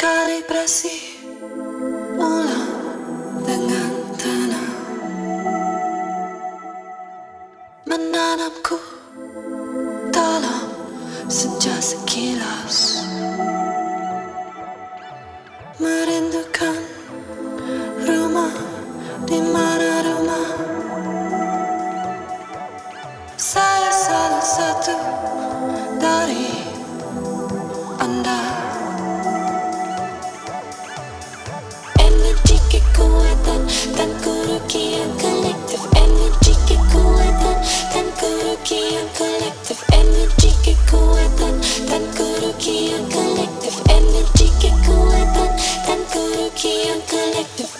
care prasih pulang dengan tanah, menanamku dalam senja sekilas, merindukan rumah di mana rumah saya salah satu dari anda. Dan kuruki yang collective energy kekuatan, dan kuruki yang collective energy kekuatan, dan kuruki yang collective energy kekuatan, dan kuruki yang collective.